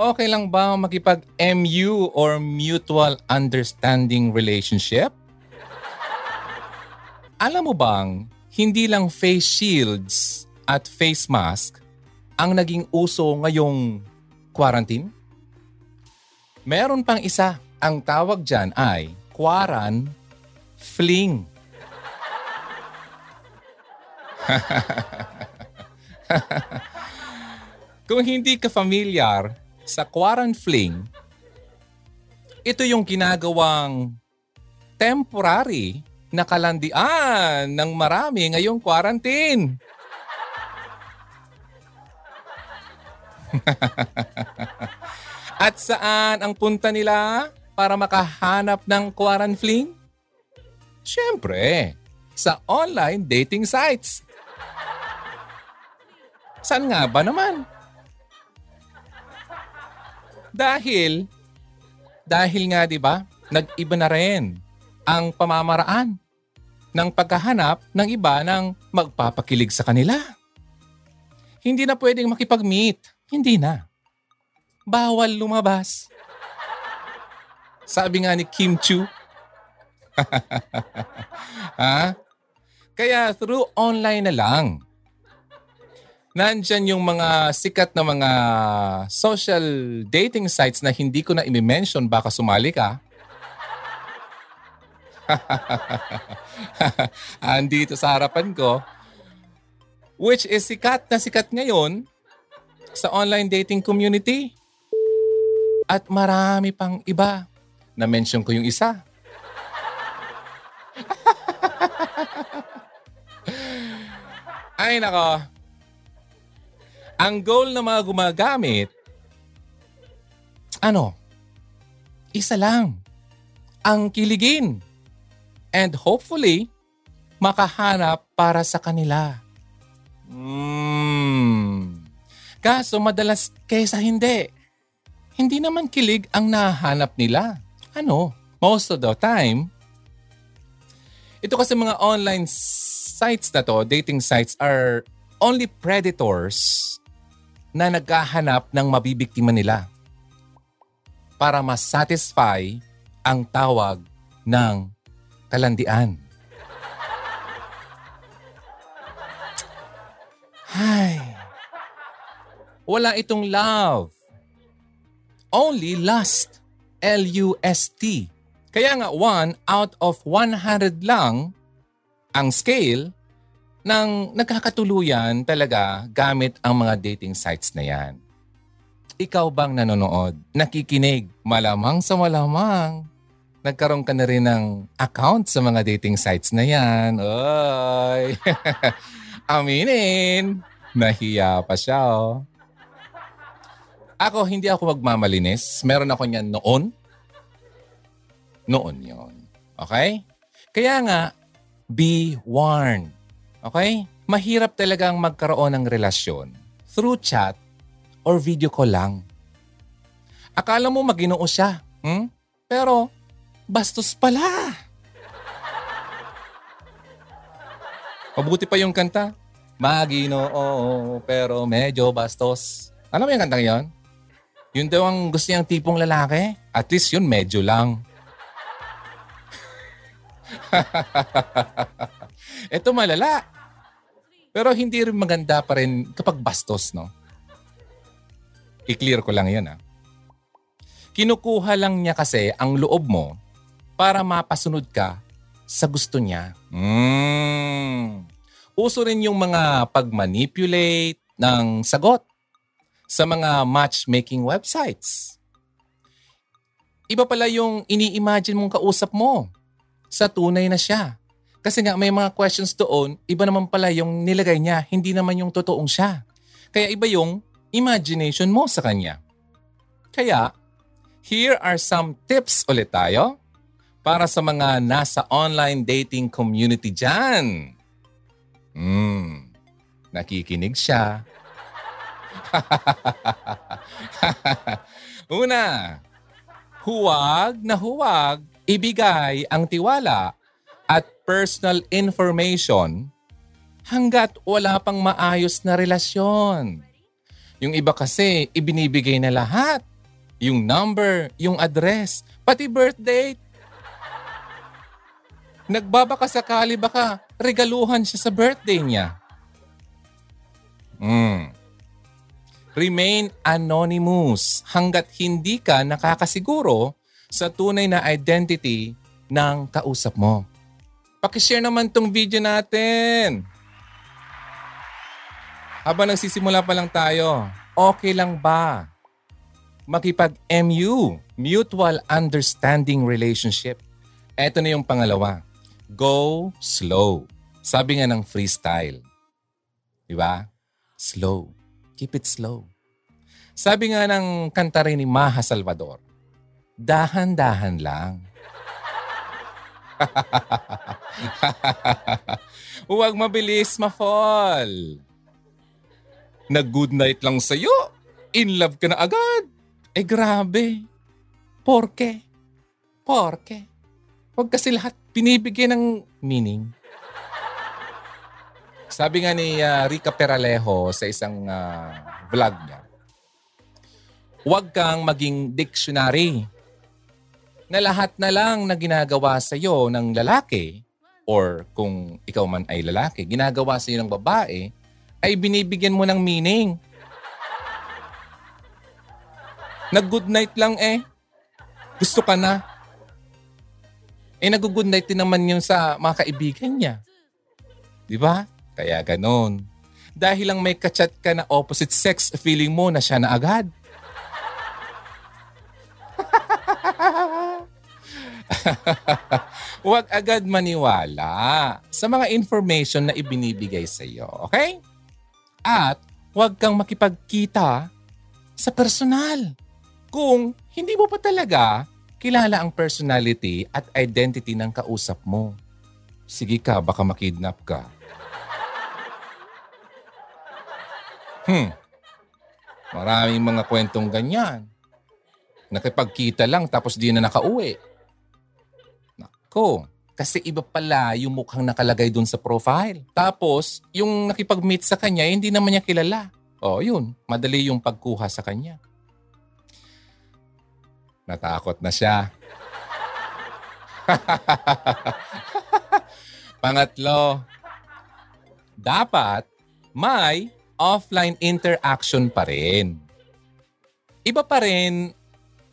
Okay lang ba makipag-MU or Mutual Understanding Relationship? Alam mo bang, hindi lang face shields at face mask ang naging uso ngayong quarantine? Meron pang isa. Ang tawag dyan ay quaran fling. Kung hindi ka familiar sa quaran fling, ito yung ginagawang temporary na kalandian ng marami ngayong quarantine. At saan ang punta nila para makahanap ng quaran fling? Siyempre, sa online dating sites. Saan nga ba naman? Dahil nga di ba, nag-iba na rin ang pamamaraan ng paghahanap ng iba ng magpapakilig sa kanila. Hindi na pwedeng makipag-meet. Hindi na. Bawal lumabas. Sabi nga ni Kim Chu. Ha? Kaya through online na lang. Nandyan yung mga sikat na mga social dating sites na hindi ko na i-mention, baka sumali ka. Andito sa harapan ko. Which is sikat na sikat ngayon sa online dating community. At marami pang iba. Na-mention ko yung isa. Ay nako. Ang goal ng mga gumagamit, isa lang, ang kiligin. And hopefully, makahanap para sa kanila. Kaso madalas kaysa hindi naman kilig ang nahanap nila. Most of the time, ito kasi mga online sites na to, dating sites, are only predators na naghahanap ng mabibiktima nila para ma-satisfy ang tawag ng kalandian. Ay, wala itong love. Only lust. L-U-S-T. Kaya nga 1 out of 100 lang ang scale nang nagkakatuluyan talaga gamit ang mga dating sites na yan. Ikaw bang nanonood, nakikinig, malamang sa malamang, nagkaroon ka na rin ng account sa mga dating sites na yan? Oy! Aminin! Nahiya pa siya, oh. Ako, hindi ako magmamalinis. Meron ako niyan noon. Noon yon. Okay? Kaya nga, be warned. Okay? Mahirap talagang magkaroon ng relasyon through chat or video call lang. Akala mo maginoo siya, pero bastos pala. Mabuti pa yung kanta. Maginoo pero medyo bastos. Alam mo yung kantang yon? Yun daw ang gusto niyang tipong lalaki. At least yun medyo lang. Ito malala. Pero hindi rin maganda pa rin kapag bastos, no? I-clear ko lang yan, ha? Kinukuha lang niya kasi ang loob mo para mapasunod ka sa gusto niya. Uso rin yung mga pag-manipulate ng sagot sa mga matchmaking websites. Iba pala yung ini-imagine mong kausap mo sa tunay na siya. Kasi nga may mga questions doon, iba naman pala yung nilagay niya, hindi naman yung totoong siya. Kaya iba yung imagination mo sa kanya. Kaya, here are some tips ulit tayo para sa mga nasa online dating community dyan. Nakikinig siya. Una, huwag na huwag ibigay ang tiwala at personal information hanggat wala pang maayos na relasyon. Yung iba kasi, ibinibigay na lahat. yung number, yung address, pati birth date. Nagbabaka sakali baka regaluhan siya sa birthday niya. Remain anonymous hanggat hindi ka nakakasiguro sa tunay na identity ng kausap mo. Pakishare naman tong video natin. Habang nagsisimula pa lang tayo, okay lang ba makipag-MU, Mutual Understanding Relationship? Eto na yung pangalawa. Go slow. Sabi nga ng freestyle. Diba? Slow. Keep it slow. Sabi nga ng kanta rin ni Maha Salvador, dahan-dahan lang. Huwag mabilis ma-fall. Nag-good night lang sa'yo. In love ka na agad. Eh grabe. Porke. Porke. Huwag kasi lahat binibigyan ng meaning. Sabi nga ni Rica Peralejo sa isang vlog niya, huwag kang maging dictionary na lahat na lang na ginagawa sa'yo ng lalaki, or kung ikaw man ay lalaki, ginagawa sa'yo ng babae, ay binibigyan mo ng meaning. Nag-good night lang eh. Gusto ka na. Eh nag-good night din naman yun sa mga kaibigan niya. Di ba? Kaya ganon. Dahil lang may kachat ka na opposite sex, feeling mo na siya na agad. Huwag agad maniwala sa mga information na ibinibigay sa iyo, okay? At huwag kang makipagkita sa personal kung hindi mo pa talaga kilala ang personality at identity ng kausap mo. Sige ka, baka makidnap ka. Maraming mga kwentong ganyan. Nakipagkita lang tapos di na nakauwi. Nako, kasi iba pala yung mukhang nakalagay dun sa profile. Tapos, yung nakipag-meet sa kanya, hindi naman niya kilala. O yun, madali yung pagkuha sa kanya. Natakot na siya. Pangatlo, dapat may offline interaction pa rin. Iba pa rin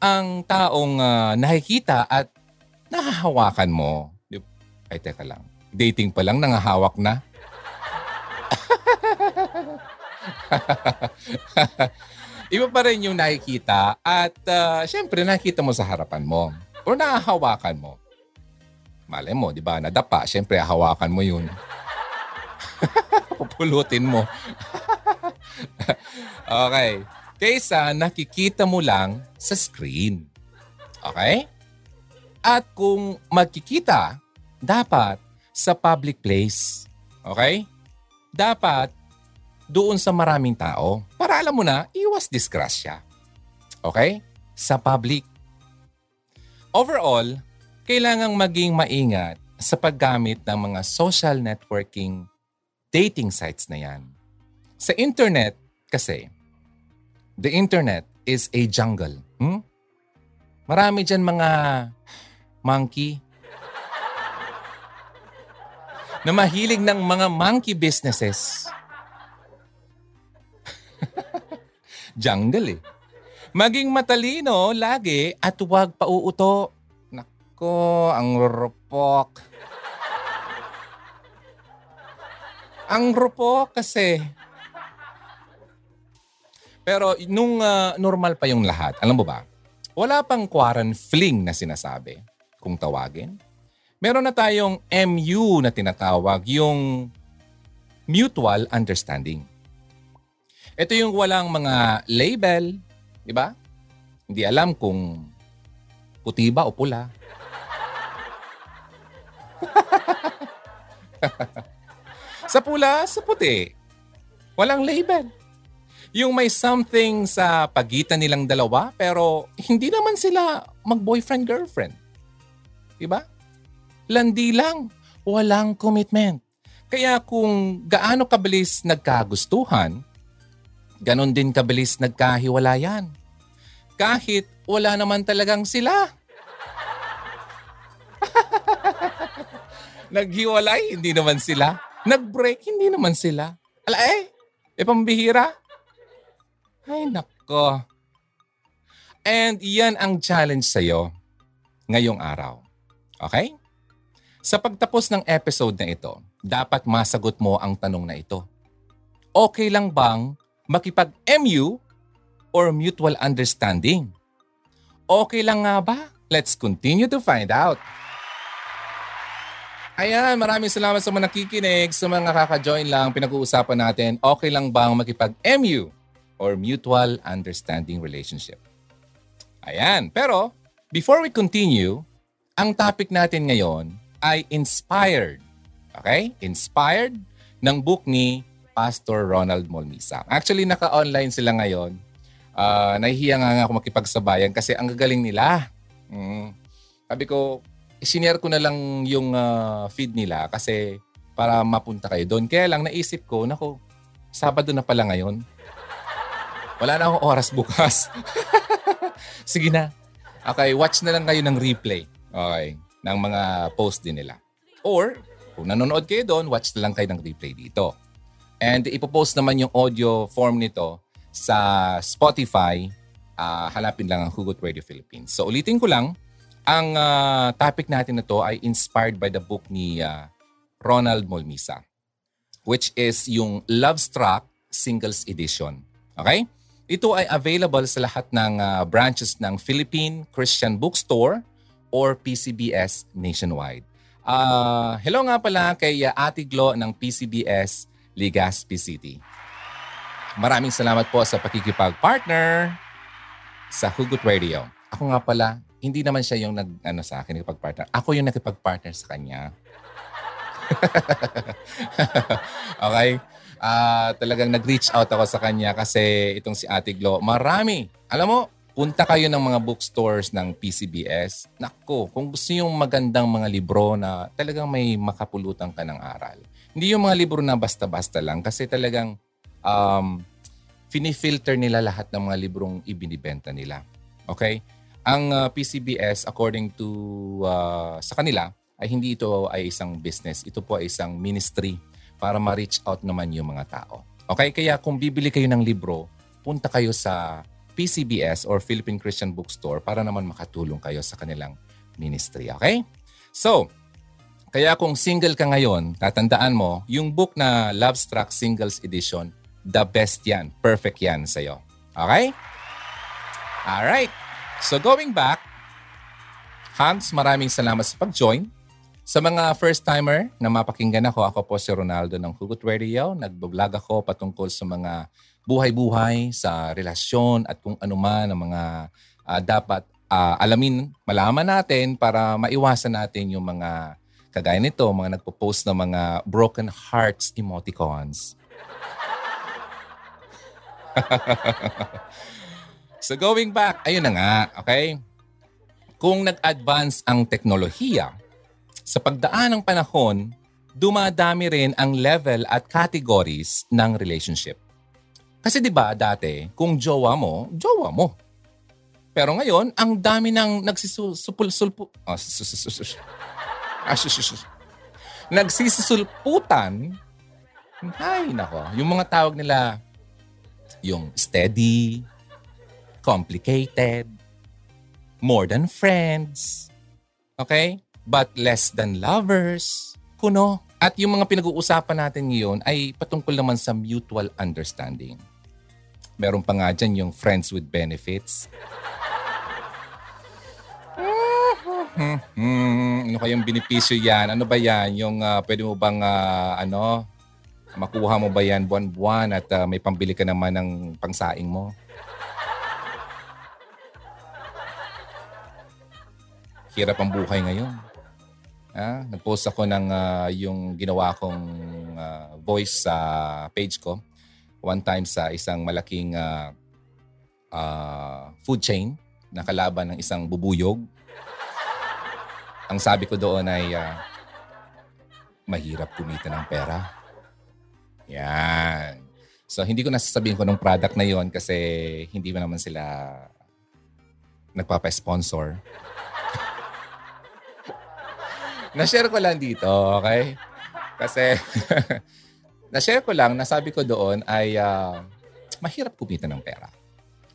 ang taong nakikita at nahahawakan mo. Ay, teka lang. Dating pa lang, nangahawak na. Iba pa rin yung nakikita at syempre nakikita mo sa harapan mo o nahahawakan mo. Malay mo, di ba? Nadapa, syempre hawakan mo yun. Pupulutin mo. Okay. Kaysa nakikita mo lang sa screen. Okay? At kung magkikita, dapat sa public place. Okay? Dapat doon sa maraming tao. Para alam mo na, iwas disgrasya. Okay? Sa public. Overall, kailangang maging maingat sa paggamit ng mga social networking dating sites na yan. Sa internet kasi, the internet is a jungle. Marami dyan mga monkey na mahilig ng mga monkey businesses. Jungle eh. Maging matalino lagi at huwag pauuto. Nako, ang rupok. Ang rupok kasi. Pero nung normal pa yung lahat, alam mo ba, wala pang quarantine fling na sinasabi, kung tawagin. Meron na tayong MU na tinatawag, yung mutual understanding. Ito yung walang mga label, di ba? Hindi alam kung puti ba o pula. Sa pula, sa puti. Walang label. Yung may something sa pagitan nilang dalawa pero hindi naman sila mag-boyfriend-girlfriend. Diba? Landi lang. Walang commitment. Kaya kung gaano kabilis nagkagustuhan, ganon din kabilis nagkahiwalayan. kahit wala naman talagang sila. Naghiwalay, hindi naman sila. Nag-break, hindi naman sila. Ala pambihira. Ay, nako. And yan ang challenge sa'yo ngayong araw. Okay? Sa pagtapos ng episode na ito, dapat masagot mo ang tanong na ito. Okay lang bang makipag-MU or mutual understanding? Okay lang nga ba? Let's continue to find out. Ayan, maraming salamat sa mga nakikinig, sa mga kaka-join lang. Pinag-uusapan natin, okay lang bang makipag-MU or mutual understanding relationship? Ayan, pero before we continue, ang topic natin ngayon ay inspired. Okay? Inspired ng book ni Pastor Ronald Molmisa. Actually, naka-online sila ngayon. Nahihiya nga ako makipagsabayan kasi ang gagaling nila. Sabi ko, i-share ko na lang yung feed nila kasi para mapunta kayo doon. Kaya lang naisip ko, nako, Sabado na pala ngayon. Wala na akong oras bukas. Sige na. Okay, watch na lang kayo ng replay. Okay, ng mga post din nila. Or, kung nanonood kayo doon, watch na lang kayo ng replay dito. And ipopost naman yung audio form nito sa Spotify. Hanapin lang ang Hugot Radio Philippines. So ulitin ko lang, ang topic natin na to ay inspired by the book ni Ronald Molmisa, which is yung Love Struck Singles Edition. Okay? Ito ay available sa lahat ng branches ng Philippine Christian Bookstore or PCBS nationwide. Hello nga pala kay Ati Glo ng PCBS Legazpi City. Maraming salamat po sa pakikipag-partner sa Hugot Radio. Ako nga pala, hindi naman siya yung sa akin nakipag-partner. Ako yung nakipag-partner sa kanya. Okay? Talagang nag-reach out ako sa kanya kasi itong si Ati Glo, marami. Alam mo, punta kayo ng mga bookstores ng PCBS. Nako, kung gusto yung magandang mga libro na talagang may makapulutan ka ng aral. Hindi yung mga libro na basta-basta lang kasi talagang finifilter nila lahat ng mga librong ibinibenta nila. Okay? Ang PCBS, according to sa kanila, ay hindi ito ay isang business. Ito po ay isang ministry para ma-reach out naman yung mga tao. Okay? Kaya kung bibili kayo ng libro, punta kayo sa PCBS or Philippine Christian Bookstore para naman makatulong kayo sa kanilang ministry. Okay? So, kaya kung single ka ngayon, tatandaan mo, yung book na Love Struck Singles Edition, the best yan. Perfect yan sa'yo. Okay? Alright. So going back, Hans, maraming salamat sa pag-join. Sa mga first-timer na mapakinggan ako po si Ronaldo ng Hugot Radio. Nagbablog ako patungkol sa mga buhay-buhay, sa relasyon at kung ano man ang mga dapat alamin, malaman natin para maiwasan natin yung mga kagaya nito, mga nagpo-post ng mga broken hearts emoticons. So going back, ayun na nga, okay? Kung nag-advance ang teknolohiya, sa pagdaan ng panahon, dumadami rin ang level at categories ng relationship. Kasi di ba dati, kung jowa mo, jowa mo. Pero ngayon, ang dami ng nagsisulputan. Ay, nako. Yung mga tawag nila, yung steady, complicated, more than friends, okay? But less than lovers, kuno. At yung mga pinag-uusapan natin ngayon ay patungkol naman sa mutual understanding. Meron pa nga dyan yung friends with benefits. Ano kayong benepisyo yan? Ano ba yan? Yung pwede mo bang makuha mo ba yan buwan-buwan at may pambili ka naman ng pangsaing mo? Hirap ang buhay ngayon. Nag-post ako ng yung ginawa kong voice sa page ko. One time sa isang malaking food chain na kalaban ng isang bubuyog. Ang sabi ko doon ay mahirap kumita ng pera. Yan. So hindi ko nasasabihin ko ng product na yon kasi hindi mo naman sila nagpapa-sponsor. Na-share ko lang dito, okay? Kasi, na-share ko lang, nasabi ko doon ay mahirap kumita ng pera.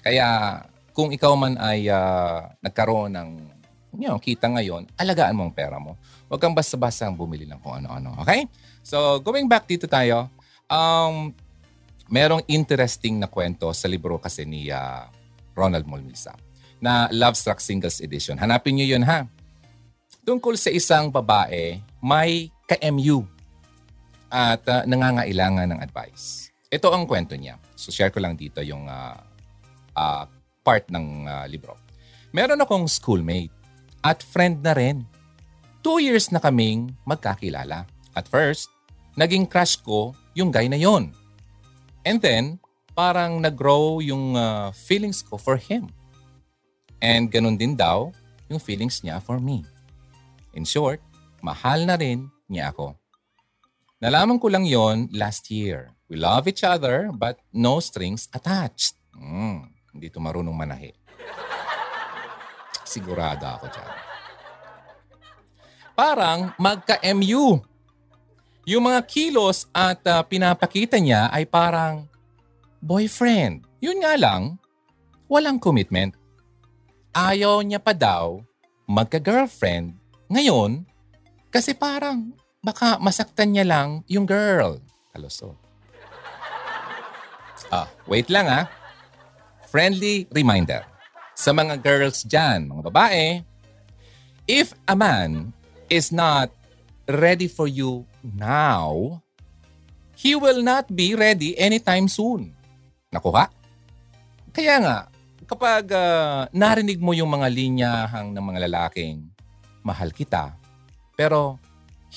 Kaya, kung ikaw man ay nagkaroon ng kita ngayon, alagaan mo ang pera mo. Huwag kang basta-basta bumili ng kung ano-ano, okay? So, going back dito tayo, merong interesting na kwento sa libro kasi ni Ronald Molmisa na Love Struck Singles Edition. Hanapin nyo yun, ha? Tungkol sa isang babae, may KMU at nangangailangan ng advice. Ito ang kwento niya. So, share ko lang dito yung part ng libro. Meron akong schoolmate at friend na rin. 2 years na kaming magkakilala. At first, naging crush ko yung guy na yon. And then, parang nag-grow yung feelings ko for him. And ganun din daw yung feelings niya for me. In short, mahal na rin niya ako. Nalaman ko lang yon last year. We love each other but no strings attached. Hindi ito marunong manahi. Sigurado ako dyan. Parang magka-MU. Yung mga kilos at pinapakita niya ay parang boyfriend. Yun nga lang, walang commitment. Ayaw niya pa daw magka-girlfriend ngayon kasi parang baka masaktan niya lang yung girl. Kalusot. Wait lang ha. Friendly reminder. Sa mga girls dyan, mga babae, if a man is not ready for you now, he will not be ready anytime soon. Nakuha? Kaya nga, kapag narinig mo yung mga linyahang ng mga lalaking, mahal kita, pero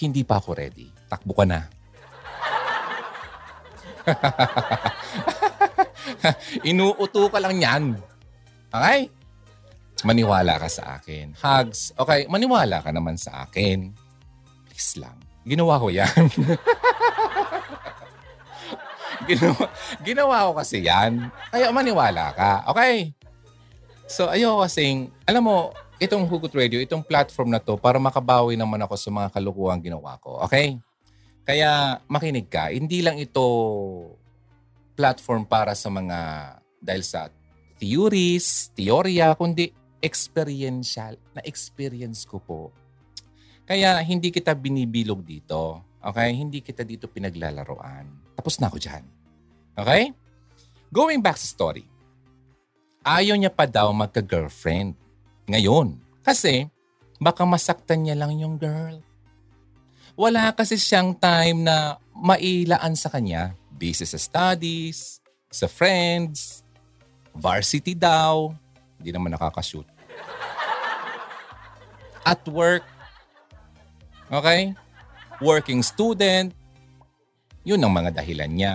hindi pa ako ready. Takbo ka na. Inuuto ka lang yan. Okay? Maniwala ka sa akin. Hugs. Okay, maniwala ka naman sa akin. Please lang. Ginawa ko yan. Ginawa ko kasi yan. Kaya maniwala ka. Okay? So, ayoko kasing, alam mo, itong Hugot Radio, itong platform na to, para makabawi naman ako sa mga kalukuhang ginawa ko. Okay? Kaya, makinig ka. Hindi lang ito platform para sa mga, dahil sa theories, teorya, kundi experiential. Na-experience ko po. Kaya hindi kita binibilog dito. Okay? Hindi kita dito pinaglalaroan. Tapos na ako dyan. Okay? Going back sa story. Ayaw niya pa daw magka-girlfriend ngayon. Kasi baka masaktan niya lang yung girl. Wala kasi siyang time na mailaan sa kanya. Busy sa studies, sa friends, varsity daw. Hindi naman nakakashoot. At work. Okay? Working student. Yun ang mga dahilan niya.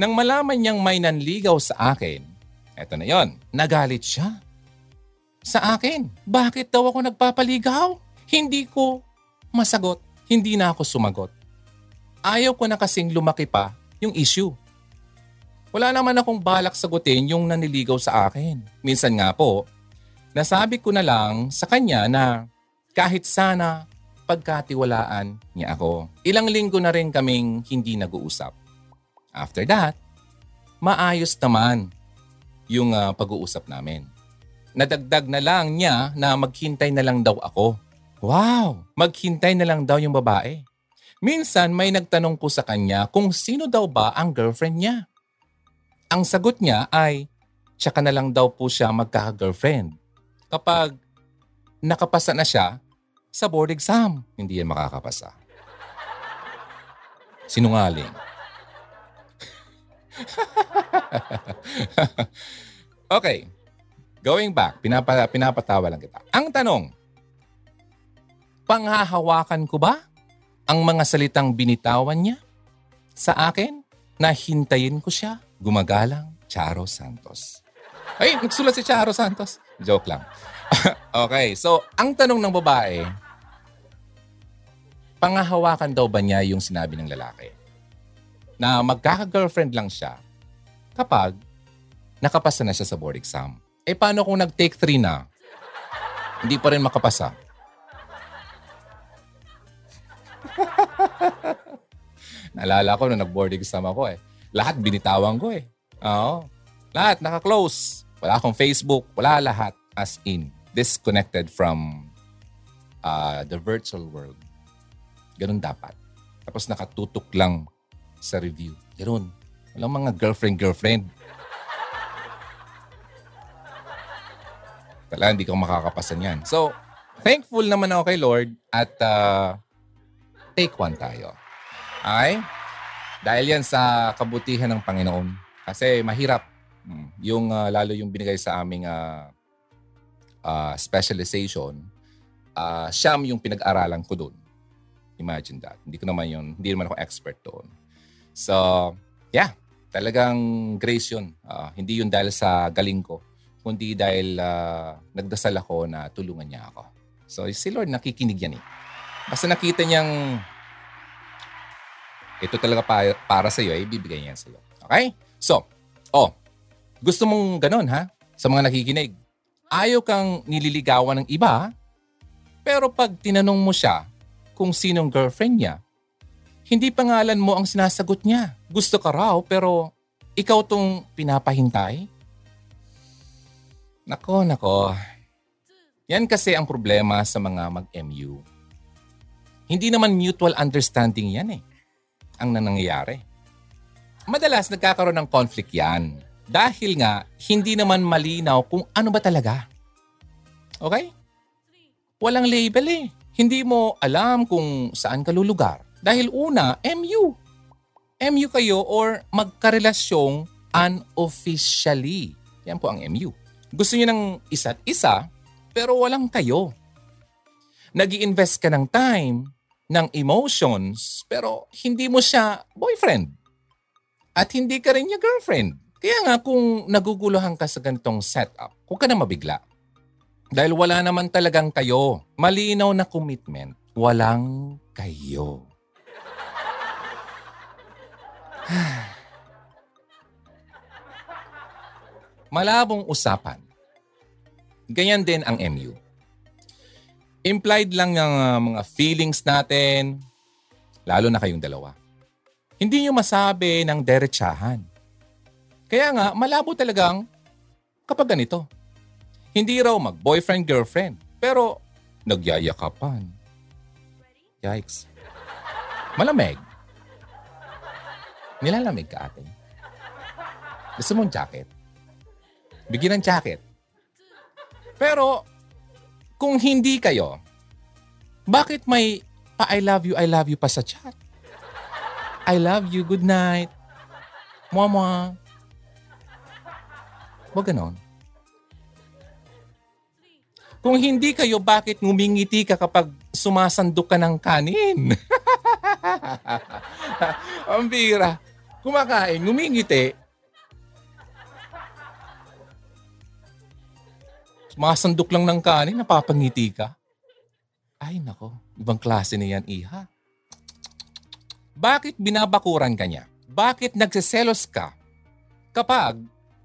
Nang malaman niyang may nanligaw sa akin, eto na yon, nagalit siya. Sa akin, bakit daw ako nagpapaligaw? Hindi ko masagot. Hindi na ako sumagot. Ayaw ko na kasing lumaki pa yung issue. Wala naman akong balak sagutin yung naniligaw sa akin. Minsan nga po, nasabi ko na lang sa kanya na kahit sana pagkatiwalaan niya ako. Ilang linggo na rin kaming hindi nag-uusap. After that, maayos naman yung pag-uusap namin. Nadagdag na lang niya na maghintay na lang daw ako. Wow! Maghintay na lang daw yung babae. Minsan may nagtanong ko sa kanya kung sino daw ba ang girlfriend niya. Ang sagot niya ay tsaka na lang daw po siya magkaka-girlfriend. Kapag nakapasa na siya sa board exam. Hindi yan makakapasa. Sinungaling. Okay. Going back. Pinapatawa lang kita. Ang tanong, panghahawakan ko ba ang mga salitang binitawan niya sa akin? Nahintayin ko siya. Gumagalang Charo Santos. Ay, nagsulat si Charo Santos. Joke lang. Okay, so ang tanong ng babae, pangahawakan daw ba niya yung sinabi ng lalaki? Na magkaka-girlfriend lang siya kapag nakapasa na siya sa board exam. Eh, paano kung nag-take 3 na? Hindi pa rin makapasa. Naalala ko nung nag-boarding exam ako eh. Lahat binitawan ko eh. Oo. Lahat, naka-close. Wala akong Facebook. Wala lahat. As in, disconnected from the virtual world. Ganun dapat. Tapos nakatutok lang sa review. Ganun. Walang mga girlfriend. Talaga, hindi ko makakapasan yan. So, thankful naman ako kay Lord at take one tayo. Okay? Dahil yan sa kabutihan ng Panginoon. Kasi mahirap yung lalo yung binigay sa aming specialization. Siyam yung pinag-aralan ko doon. Imagine that. Hindi naman ako expert doon. So, yeah. Talagang grace yun. Hindi yun dahil sa galing ko. Kundi dahil nagdasal ako na tulungan niya ako. So si Lord nakikinig yan eh. Basta nakita niyang ito talaga para sa'yo, eh, bibigay niya sa'yo. Okay? So, gusto mong ganun ha? Sa mga nakikinig. Ayaw kang nililigawan ng iba, pero pag tinanong mo siya kung sinong girlfriend niya, hindi pangalan mo ang sinasagot niya. Gusto ka raw, pero ikaw tong pinapahintay? Nako. Yan kasi ang problema sa mga mag-MU. Hindi naman mutual understanding yan eh. Ang nangyayari. Madalas nagkakaroon ng conflict yan. Dahil nga, hindi naman malinaw kung ano ba talaga. Okay? Walang label eh. Hindi mo alam kung saan ka lulugar. Dahil una, MU. MU kayo or magkarelasyong unofficially. Yan po ang MU. Gusto niyo ng isa't isa, pero walang kayo. Nag-i-invest ka ng time, ng emotions, pero hindi mo siya boyfriend. At hindi ka rin niya girlfriend. Kaya nga kung naguguluhan ka sa ganitong setup, huwag ka na mabigla. Dahil wala naman talagang kayo. Malinaw na commitment, walang kayo. Malabong usapan. Ganyan din ang MU. Implied lang ng mga feelings natin, lalo na kayong dalawa. Hindi nyo masabi ng derechahan. Kaya nga, malabo talagang kapag ganito. Hindi raw mag-boyfriend-girlfriend, pero nagyayakapan. Yikes. Malamig. Nilalamig ka atin. Gusto mong jacket? Bigyan ng jacket. Pero, kung hindi kayo, bakit may pa I love you pa sa chat? I love you, good night. Mama. Huwag ganon. Kung hindi kayo, bakit ngumingiti ka kapag sumasandok ka ng kanin? Ang bira. Kumakain, ngumingiti. Masandok lang ng kanin, napapangiti ka. Ay nako, ibang klase na yan, iha. Bakit binabakuran ka niya? Bakit nagseselos ka kapag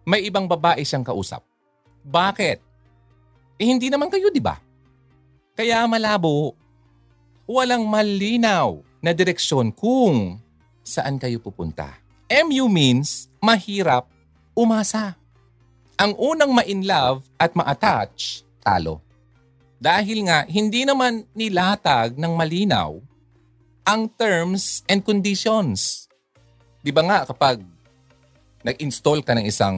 may ibang babae siyang kausap? Bakit? Eh hindi naman kayo, di ba? Kaya malabo, walang malinaw na direksyon kung saan kayo pupunta. MU means mahirap umasa. Ang unang ma-inlove at ma-attach, talo. Dahil nga, hindi naman nilatag ng malinaw ang terms and conditions. Di ba nga kapag nag-install ka ng isang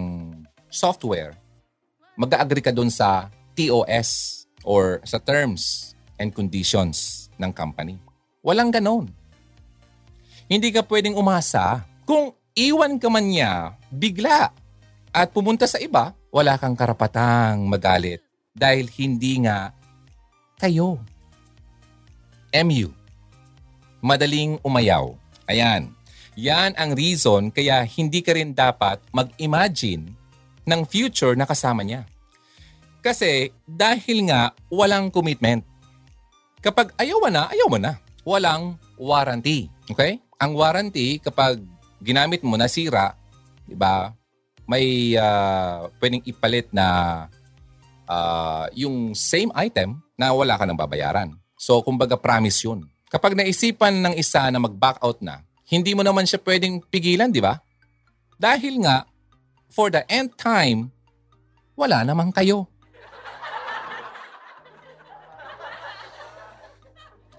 software, mag-agree ka dun sa TOS or sa terms and conditions ng company. Walang ganon. Hindi ka pwedeng umasa. Kung iwan ka man niya, bigla. At pumunta sa iba, wala kang karapatang magalit dahil hindi nga kayo. MU. Madaling umayaw. Ayan. Yan ang reason kaya hindi ka rin dapat mag-imagine ng future na kasama niya. Kasi dahil nga walang commitment. Kapag ayaw mo na. Walang warranty. Okay? Ang warranty kapag ginamit mo nasira, di ba? may pwedeng ipalit na yung same item na wala ka nang babayaran. So, kumbaga promise yun. Kapag naisipan ng isa na mag-back out na, hindi mo naman siya pwedeng pigilan, di ba? Dahil nga, for the end time, wala naman kayo.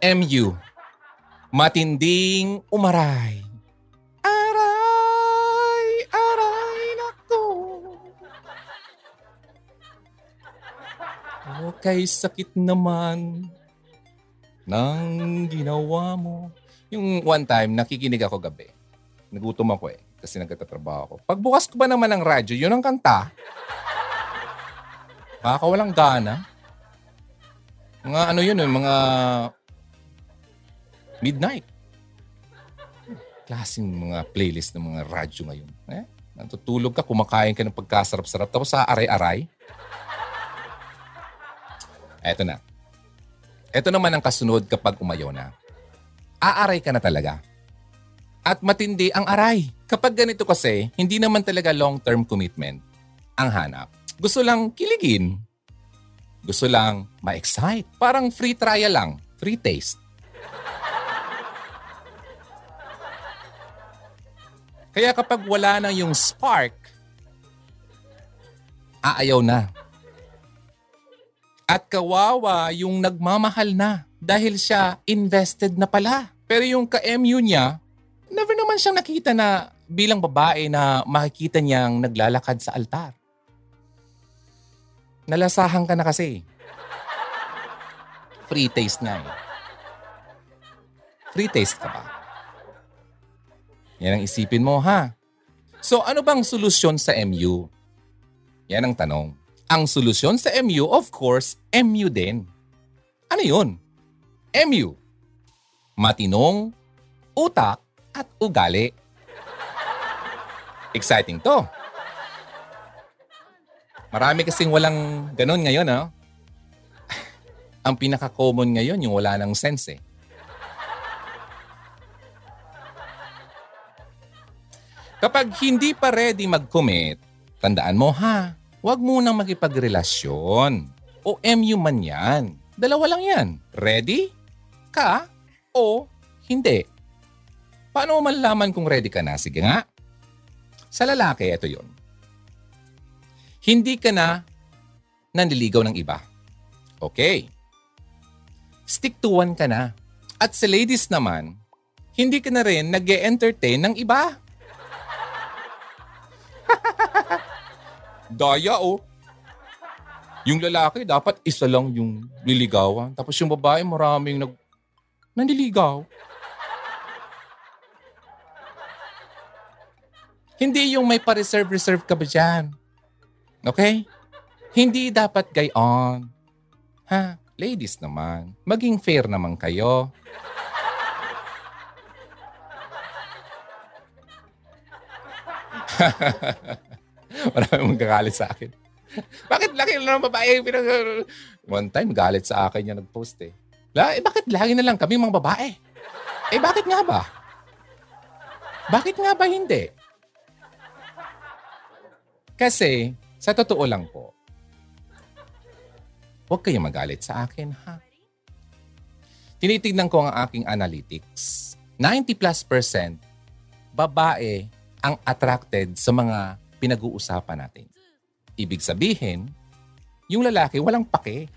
MU, matinding umaray. Aray, aray nako. Okay, sakit naman nang ginawa mo. Yung one time, nakikinig ako gabi. Nagutom ako kasi nagtatrabaho ako. Pagbukas ko ba naman ng radyo, yun ang kanta. Baka walang gana. Mga ano yun, mga midnight. Klaseng mga playlist ng mga radyo ngayon. Eh? Natutulog ka, kumakain ka ng pagkasarap-sarap, tapos sa aray-aray. Eto na. Ito naman ang kasunod kapag umayo na. Aaray ka na talaga. At matindi ang aray. Kapag ganito kasi, hindi naman talaga long-term commitment ang hanap. Gusto lang kiligin. Gusto lang ma-excite. Parang free trial lang. Free taste. Kaya kapag wala na yung spark, aayaw na. At kawawa yung nagmamahal na dahil siya invested na pala. Pero yung ka-MU niya, never naman siyang nakita na bilang babae na makikita niyang naglalakad sa altar. Nalasahan ka na kasi. Free taste nga eh. Free taste ka ba? Yan ang isipin mo ha. So ano bang solusyon sa MU? Yan ang tanong. Ang solusyon sa MU, of course, MU din. Ano yun? MU. Matinong, utak, at ugali. Exciting to. Marami kasing walang ganun ngayon, ha? Ang pinaka-common ngayon, yung wala ng sense, eh. Kapag hindi pa ready mag-commit, tandaan mo, ha? Huwag munang makipagrelasyon. O MU man yan. Dalawa lang yan. Ready ka o hindi. Paano mo malalaman kung ready ka na? Sige nga. Sa lalaki, ito yun. Hindi ka na nanliligaw ng iba. Okay. Stick to one ka na. At sa ladies naman, hindi ka na rin nag-e-entertain ng iba. Daya oh. Yung lalaki, dapat isa lang yung liligawan. Tapos yung babae, maraming nandiligaw. Hindi yung may pa-reserve-reserve ka ba dyan? Okay? Hindi dapat gayon. Ha? Ladies naman, maging fair naman kayo. Maraming magagalit sa akin. Bakit laki na lang babae? One time, galit sa akin yung nag-post eh. Bakit lagi na lang kami mga babae? Eh, bakit nga ba? Bakit nga ba hindi? Kasi, sa totoo lang po, huwag kayong magalit sa akin, ha? Tinitignan ko ang aking analytics. 90+% babae ang attracted sa mga pinag-uusapan natin. Ibig sabihin, yung lalaki walang pake.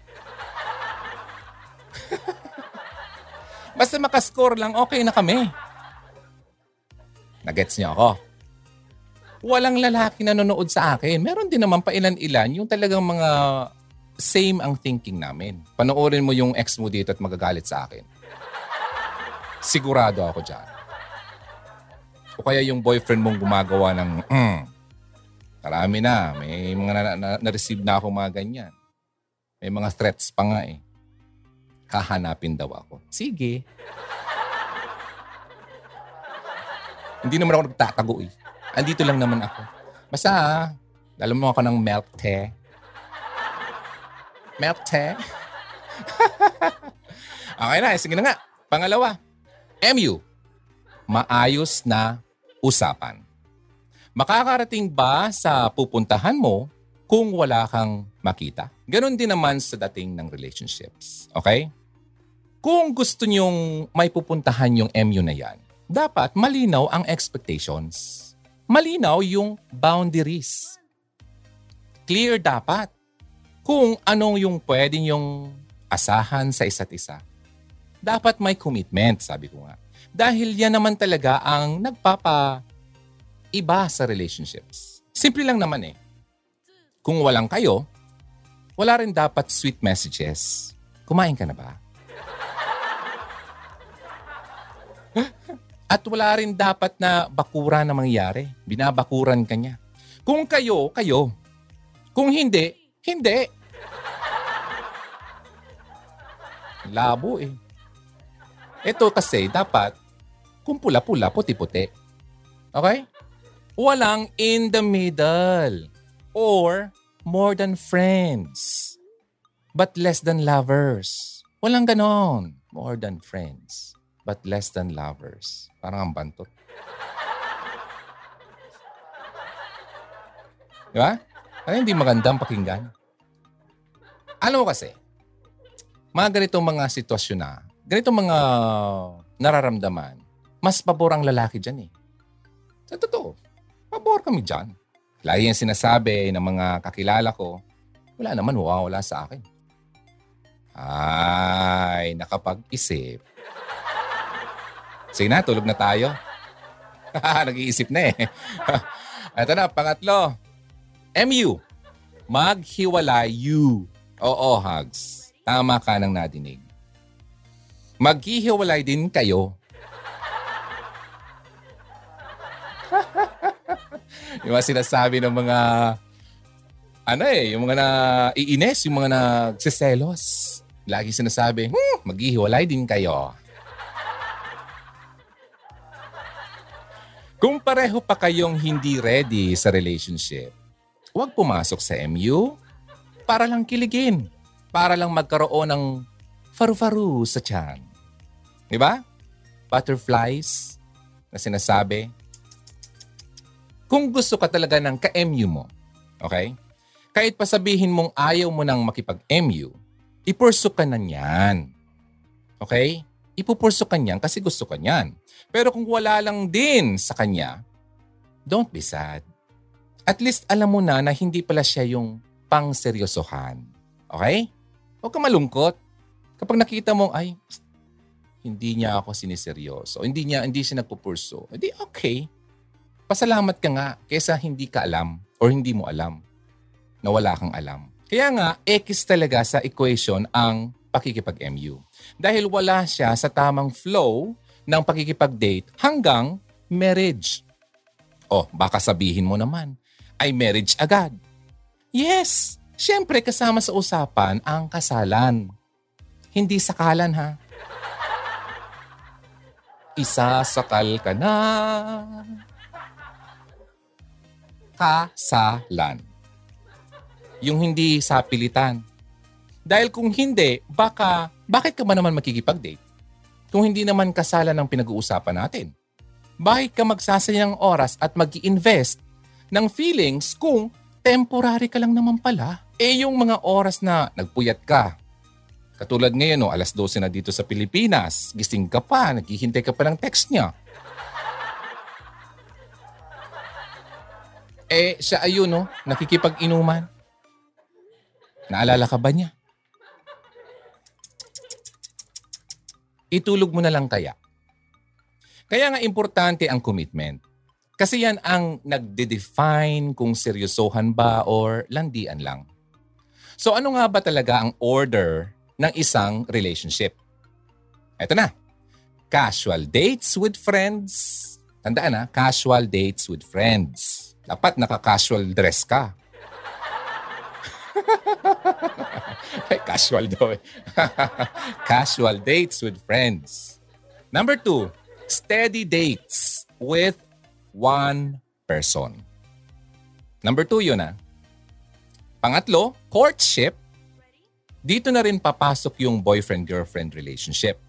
Basta makascore lang, okay na kami. Nagets niyo ako? Walang lalaki na nanonood sa akin. Meron din naman pailan-ilan yung talagang mga same ang thinking namin. Panoorin mo yung ex mo dito at magagalit sa akin. Sigurado ako dyan. O kaya yung boyfriend mong gumagawa ng Karami na. May mga na-receive na ako mga ganyan. May mga threats pa nga eh. Kahanapin daw ako. Sige. Hindi naman ako nagtatago eh. Andito lang naman ako. Basta alam mo ako ng milk tea. Milk tea? Okay na. Sige na nga. Pangalawa. MU. Maayos na usapan. Makakarating ba sa pupuntahan mo kung wala kang makita? Ganon din naman sa dating ng relationships. Okay? Kung gusto nyong may pupuntahan yung MU na yan, dapat malinaw ang expectations. Malinaw yung boundaries. Clear dapat kung anong yung pwede nyong asahan sa isa't isa. Dapat may commitment, sabi ko nga. Dahil yan naman talaga ang nagpapaiba sa relationships. Simple lang naman eh. Kung walang kayo, wala rin dapat sweet messages. Kumain ka na ba? At wala rin dapat na bakura na mangyari. Binabakuran ka niya. Kung kayo, kayo. Kung hindi, hindi. Labo eh. Ito kasi dapat kung pula-pula, puti-puti. Okay? Walang in the middle. Or more than friends, but less than lovers. Walang ganon. More than friends, but less than lovers. Parang ang bantot. Diba? Parang hindi magandang pakinggan. Alam mo kasi, mga ganitong mga sitwasyon na, ganitong mga nararamdaman, mas pabor ang lalaki dyan eh. Sa totoo, pabor kami dyan. Lagi yung sinasabi ng mga kakilala ko, wala naman, wala sa akin. Ay, nakapag-isip. Sige na, tulog na tayo. Nag-iisip na eh. Ito na, pangatlo. MU, maghiwalay you. Oo, Hugs. Tama ka nang nadinig. Maghihiwalay din kayo. Yung mga sinasabi ng mga, yung mga naiinis, yung mga nagsiselos. Lagi sinasabi, maghihiwalay din kayo. Kung pareho pa kayong hindi ready sa relationship, huwag pumasok sa MU para lang kiligin. Para lang magkaroon ng faru-faru sa tiyan. Diba? Butterflies na sinasabi. Kung gusto ka talaga ng ka-MU mo, okay? Kahit pa sabihin mong ayaw mo nang makipag-MU, ipursok ka na niyan. Okay? Ipupursok ka niyan kasi gusto ka niyan. Pero kung wala lang din sa kanya, don't be sad. At least alam mo na hindi pala siya yung pang-seryosohan. Okay? Huwag ka malungkot. Kapag nakita mong, hindi niya ako siniseryoso. Hindi siya nagpupurso. Hindi, okay. Pasalamat ka nga kaysa hindi ka alam or hindi mo alam na wala kang alam. Kaya nga, X talaga sa equation ang pakikipag-MU. Dahil wala siya sa tamang flow ng pakikipag-date hanggang marriage. Oh, baka sabihin mo naman, ay marriage agad. Yes! Siyempre, kasama sa usapan ang kasalan. Hindi sakalan ha. Isasakal ka na. Kasalan. Yung hindi sa pilitan. Dahil kung hindi, bakit ka ba naman makikipag-date? Kung hindi naman kasalan ang pinag-uusapan natin. Bakit ka magsasayang oras at mag-i-invest ng feelings kung temporary ka lang naman pala? Yung mga oras na nagpuyat ka. Katulad ngayon, alas 12 na dito sa Pilipinas. Gising ka pa, naghihintay ka pa ng text niya. Siya ayun, nakikipag-inuman. Naalala ka ba niya? Itulog mo na lang kaya. Kaya nga importante ang commitment. Kasi yan ang nagde-define kung seryosohan ba or landian lang. So ano nga ba talaga ang order ng isang relationship? Eto na. Casual dates with friends. Tandaan na, casual dates with friends. Dapat naka-casual dress ka. Ay, casual daw eh. Casual dates with friends. Number 2, steady dates with one person. Number 2 yun ah. Pangatlo, courtship. Dito na rin papasok yung boyfriend-girlfriend relationship.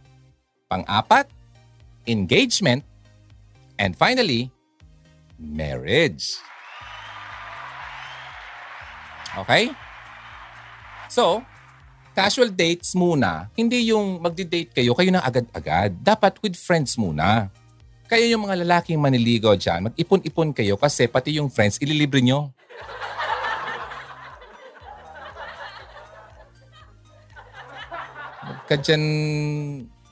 Pang-apat, engagement. And finally, marriage. Okay? So, casual dates muna. Hindi yung magdi-date kayo nang agad-agad. Dapat with friends muna. Kaya yung mga lalaking maniligaw dyan, mag-ipon-ipon kayo kasi pati yung friends, ililibre nyo. Kadyan,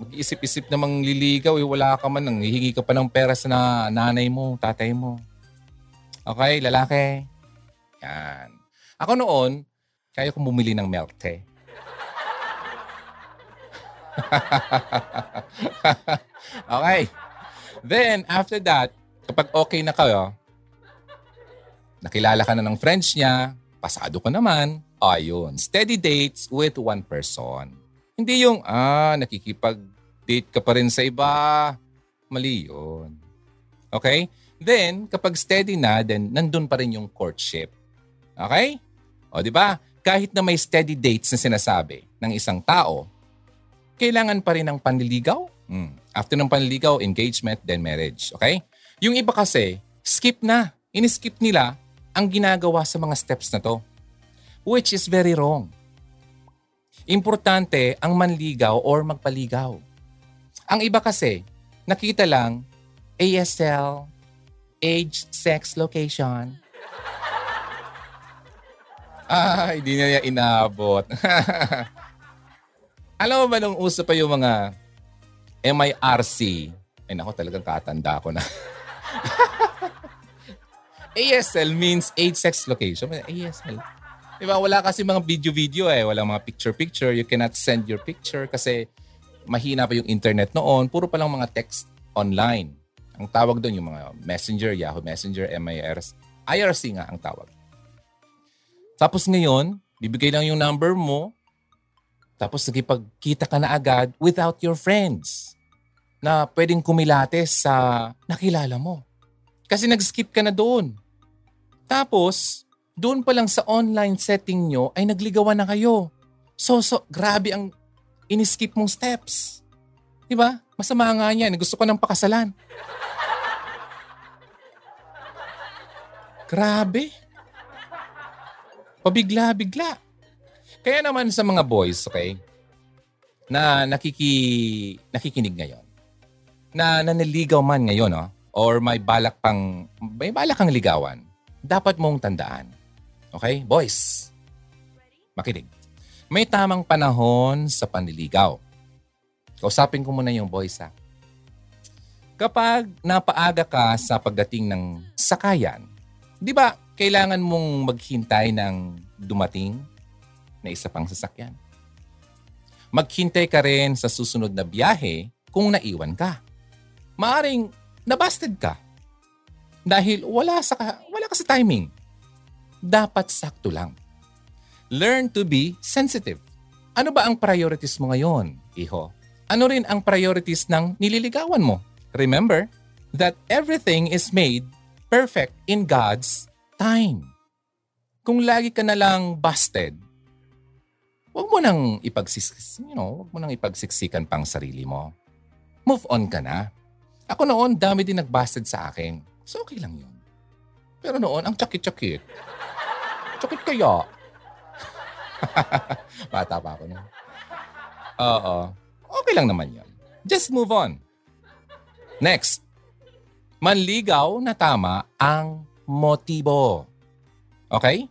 mag-iisip-isip namang liligaw, wala ka man, hihingi ka pa ng pera sa nanay mo, tatay mo. Okay, lalaki. Yan. Ako noon, kaya kong bumili ng melte. Okay. Then, after that, kapag okay na kayo, nakilala ka na ng friends niya, pasado ko naman, ayun, steady dates with one person. Hindi yung, nakikipag-date ka pa rin sa iba, mali yun. Okay? Then, kapag steady na, then nandun pa rin yung courtship. Okay? O, di ba? Kahit na may steady dates na sinasabi ng isang tao, kailangan pa rin ng panliligaw. After ng panliligaw, engagement, then marriage. Okay? Yung iba kasi, skip na. In-skip nila ang ginagawa sa mga steps na to. Which is very wrong. Importante ang manligaw or magpaligaw. Ang iba kasi, nakita lang ASL, age, sex, location. Ay, hindi na niya inabot. Alam mo ba nung uso pa yung mga MIRC? Ay nako, talagang katanda ko na. ASL means age, sex, location. ASL. Diba, wala kasi mga video-video eh. Wala mga picture-picture. You cannot send your picture kasi mahina pa yung internet noon. Puro palang mga text online. Ang tawag doon yung mga Messenger, Yahoo Messenger, MIRC. IRC nga ang tawag. Tapos ngayon, bibigay lang yung number mo. Tapos nagkipagkita ka na agad without your friends na pwedeng kumilates sa nakilala mo. Kasi nag-skip ka na doon. Tapos, doon pa lang sa online setting nyo ay nagligawan na kayo. So, grabe ang in-skip mong steps. Diba? Masama nga yan. Gusto ko ng pakasalan. Grabe. Pabigla-bigla. Kaya naman sa mga boys, okay, na nakikinig ngayon, na naniligaw man ngayon, no? Or may balak kang ligawan, dapat mong tandaan. Okay? Boys, makinig. May tamang panahon sa panliligaw. Kausapin ko muna yung boys, ha. Kapag napaaga ka sa pagdating ng sakayan, di ba kailangan mong maghintay ng dumating na isa pang sasakyan? Maghintay ka rin sa susunod na biyahe kung naiwan ka. Maaring nabasted ka dahil wala ka sa timing. Dapat sakto lang. Learn to be sensitive. Ano ba ang priorities mo ngayon, iho? Ano rin ang priorities ng nililigawan mo? Remember that everything is made perfect in God's time. Kung lagi ka na lang busted, wag mo nang ipagsiksikan pang sarili mo. Move on ka na. Ako noon, dami din nagbusted sa akin. So okay lang yun. Pero noon, ang tsakit-tsakit. Tsakit kaya. Bata pa ako na. Oo. Okay lang naman yun. Just move on. Next. Manligaw na tama ang motibo. Okay?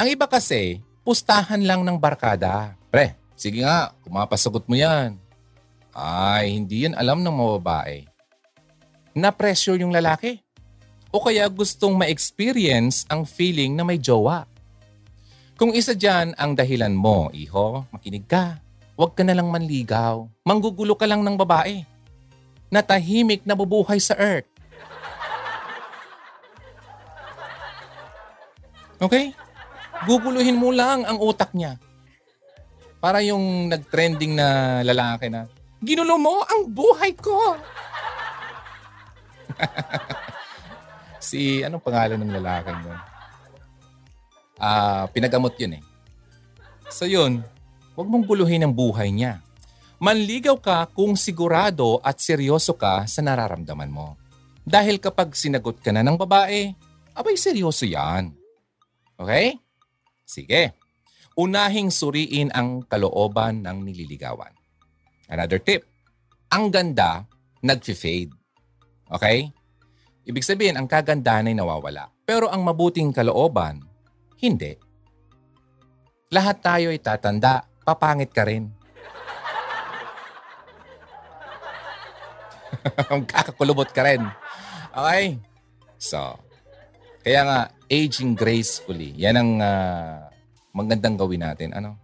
Ang iba kasi, pustahan lang ng barkada. Pre, sige nga, kumapasagot mo yan. Ay, hindi yan alam ng mga babae. Na-pressure yung lalaki. O kaya gustong ma-experience ang feeling na may jowa. Kung isa dyan ang dahilan mo, iho, makinig ka. Huwag ka na lang manligaw. Manggugulo ka lang ng babae. Natahimik na bubuhay sa earth. Okay? Guguluhin mo lang ang utak niya. Para yung nag-trending na lalaki na, ginulo mo ang buhay ko. Anong pangalan ng lalaki yun? Pinagamot yun eh. So yun, huwag mong guluhin ang buhay niya. Manligaw ka kung sigurado at seryoso ka sa nararamdaman mo. Dahil kapag sinagot ka na ng babae, abay seryoso yan. Okay? Sige. Unahing suriin ang kalooban ng nililigawan. Another tip. Ang ganda, nag-fade. Okay? Ibig sabihin, ang kagandahan ay nawawala. Pero ang mabuting kalooban, hindi. Lahat tayo ay tatanda, papangit ka rin. Kakakulubot ka rin. Okay? So, kaya nga, aging gracefully. Yan ang magandang gawin natin. Ano?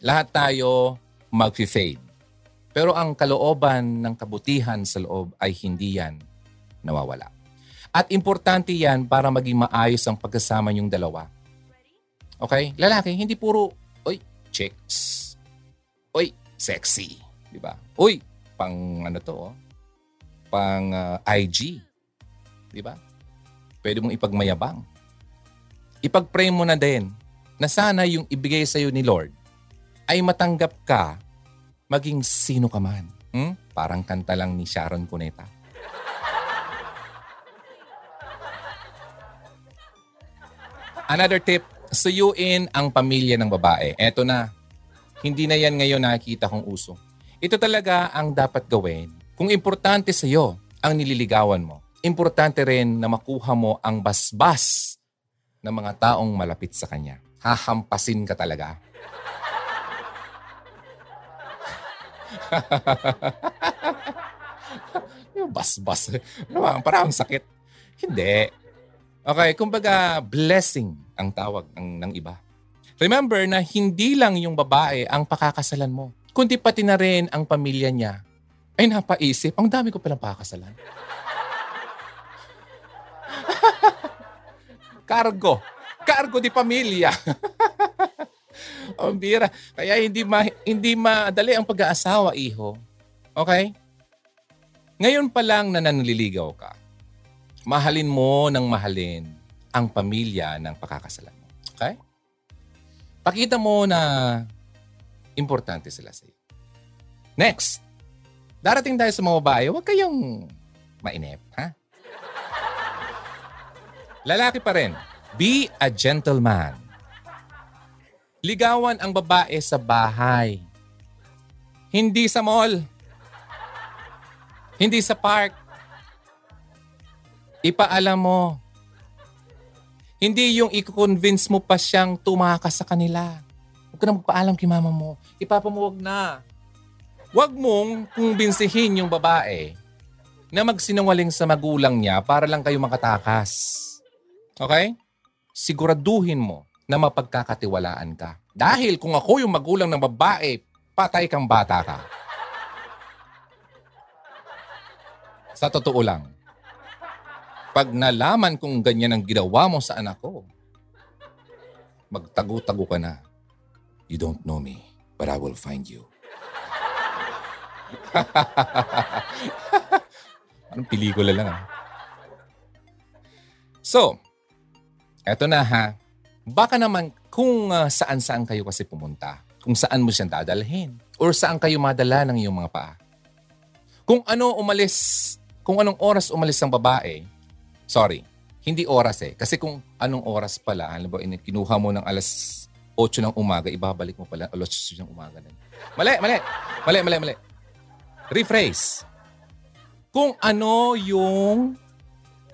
Lahat tayo mag-fade. Pero ang kalooban ng kabutihan sa loob ay hindi yan nawawala. At importante yan para maging maayos ang pagkasama niyong dalawa. Okay? Lalaki, hindi puro, oy, chicks. Oy, sexy. Diba? Oy, pang ano to, oh. Pang IG. Diba? Pwede mong ipagmayabang. Ipag-pray mo na din na sana yung ibigay sa'yo ni Lord ay matanggap ka maging sino ka man. Hmm? Parang kanta lang ni Sharon Cuneta. Another tip, suyuin ang pamilya ng babae. Eto na. Hindi na yan ngayon nakikita kong uso. Ito talaga ang dapat gawin. Kung importante sa iyo ang nililigawan mo, importante rin na makuha mo ang basbas ng mga taong malapit sa kanya. Hahampasin ka talaga. Basbas. Parang sakit. Hindi. Okay, kumbaga blessing ang tawag ng iba. Remember na hindi lang yung babae ang pakakasalan mo, kundi pati na rin ang pamilya niya. Ay, napaisip. Ang dami ko palang pakakasalan. Cargo. Cargo di pamilya. Ang bira. Kaya hindi madali ang pag-aasawa, iho. Okay? Ngayon pa lang na nanliligaw ka, mahalin mo ng mahalin ang pamilya ng pakakasalan mo. Okay? Pakita mo na importante sila sa iyo. Next. Darating tayo sa mga babae, huwag kayong mainip, ha? Lalaki pa rin. Be a gentleman. Ligawan ang babae sa bahay. Hindi sa mall. Hindi sa park. Ipaalam mo. Hindi yung i-convince mo pa siyang tumakas sa kanila. Huwag ka na magpaalam kay mama mo. Ipapamuwag na. Huwag mong kumbinsihin yung babae na magsinungaling sa magulang niya para lang kayo makatakas. Okay? Siguraduhin mo na mapagkakatiwalaan ka. Dahil kung ako yung magulang ng babae, patay kang bata ka. Sa totoo lang, pag nalaman kong ganyan ang ginawa mo sa anak ko, magtago-tago ka na. You don't know me, but I will find you. Anong pelikula lang, ah. So, eto na, ha. Baka naman kung saan-saan kayo kasi pumunta. Kung saan mo siyang dadalhin. Or saan kayo madala ng iyong mga paa. Kung ano umalis, kung anong oras umalis ang babae. Sorry, hindi oras eh. Kasi kung anong oras pala, alam ba, kinuha mo ng alas 8 ng umaga, ibabalik mo pala alas 8 ng umaga. Mali. Rephrase. Kung ano yung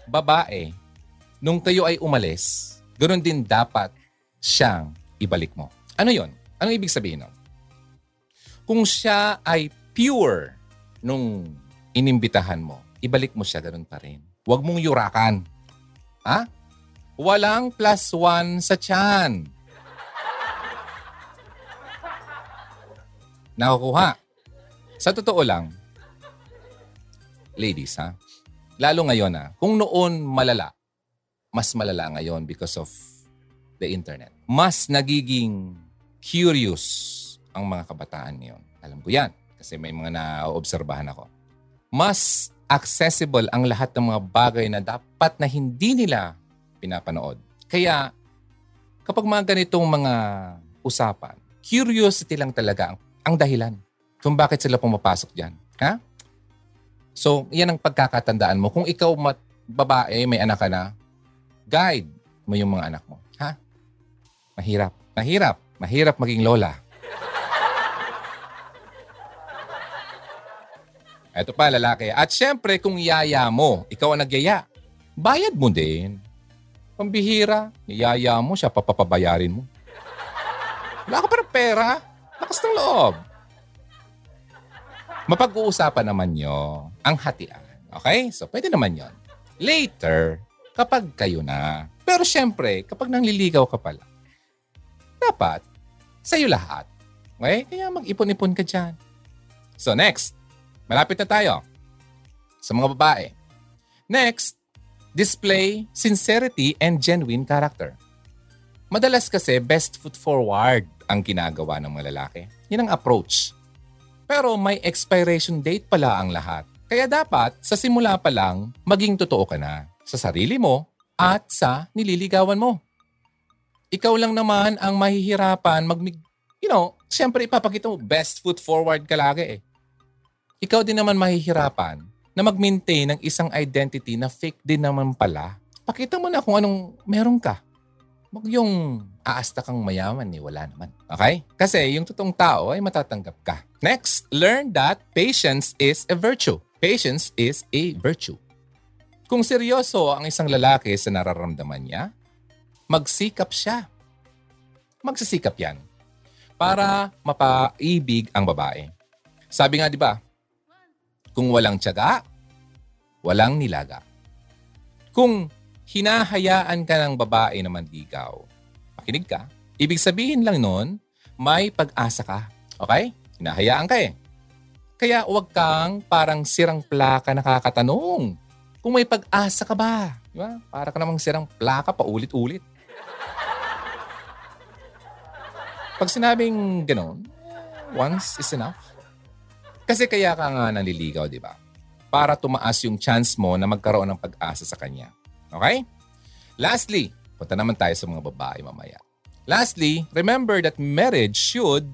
babae nung kayo ay umalis, ganoon din dapat siyang ibalik mo. Ano yon? Anong ibig sabihin nun? Kung siya ay pure nung inimbitahan mo, ibalik mo siya ganoon pa rin. Huwag mong yurakan. Ha? Walang +1 sa tiyan. Nakukuha. Sa totoo lang, ladies, ha? Lalo ngayon, ha? Kung noon malala, mas malala ngayon because of the internet. Mas nagiging curious ang mga kabataan ngayon. Alam ko yan kasi may mga naobserbahan ako. Mas accessible ang lahat ng mga bagay na dapat na hindi nila pinapanood. Kaya kapag mga ganitong mga usapan, curiosity lang talaga ang dahilan kung bakit sila pumapasok dyan. Ha? So, yan ang pagkakatandaan mo. Kung ikaw babae, may anak ka na, guide mo yung mga anak mo. Ha? Mahirap. Mahirap. Mahirap maging lola. Ito pa, lalaki. At syempre, kung yaya mo, ikaw ang nagyaya, bayad mo din. Pambihira, yaya mo, siya papapabayarin mo. Wala ka parang pera. Lakas ng loob. Mapag-uusapan naman nyo ang hatian. Okay? So, pwede naman yon. Later, kapag kayo na. Pero syempre, kapag nangliligaw ka pala, dapat, sa'yo lahat. Okay? Kaya mag-ipon-ipon ka dyan. So, next. Malapit na tayo sa mga babae. Next, display sincerity and genuine character. Madalas kasi best foot forward ang ginagawa ng mga lalaki. Yan ang approach. Pero may expiration date pala ang lahat. Kaya dapat sa simula pa lang maging totoo ka na sa sarili mo at sa nililigawan mo. Ikaw lang naman ang mahihirapan siyempre ipapakita mo best foot forward ka lagi eh. Ikaw din naman mahihirapan na mag-maintain ng isang identity na fake din naman pala. Pakita mo na kung anong meron ka. Huwag yung aasta kang mayaman eh, wala naman. Okay? Kasi yung totoong tao ay matatanggap ka. Next, learn that patience is a virtue. Patience is a virtue. Kung seryoso ang isang lalaki sa nararamdaman niya, magsikap siya. Magsisikap yan para mapaibig ang babae. Sabi nga, di ba? Kung walang tiyaga, walang nilaga. Kung hinahayaan ka ng babae na manligaw, makinig ka, ibig sabihin lang nun, may pag-asa ka. Okay? Hinahayaan ka eh. Kaya huwag kang parang sirang plaka nakakatanong. Kung may pag-asa ka ba? Di ba? Para ka namang sirang plaka paulit-ulit. Pag sinabing ganun, once is enough. Kasi kaya ka nga nanliligaw, di ba? Para tumaas yung chance mo na magkaroon ng pag-asa sa kanya. Okay? Lastly, punta naman tayo sa mga babae mamaya. Lastly, remember that marriage should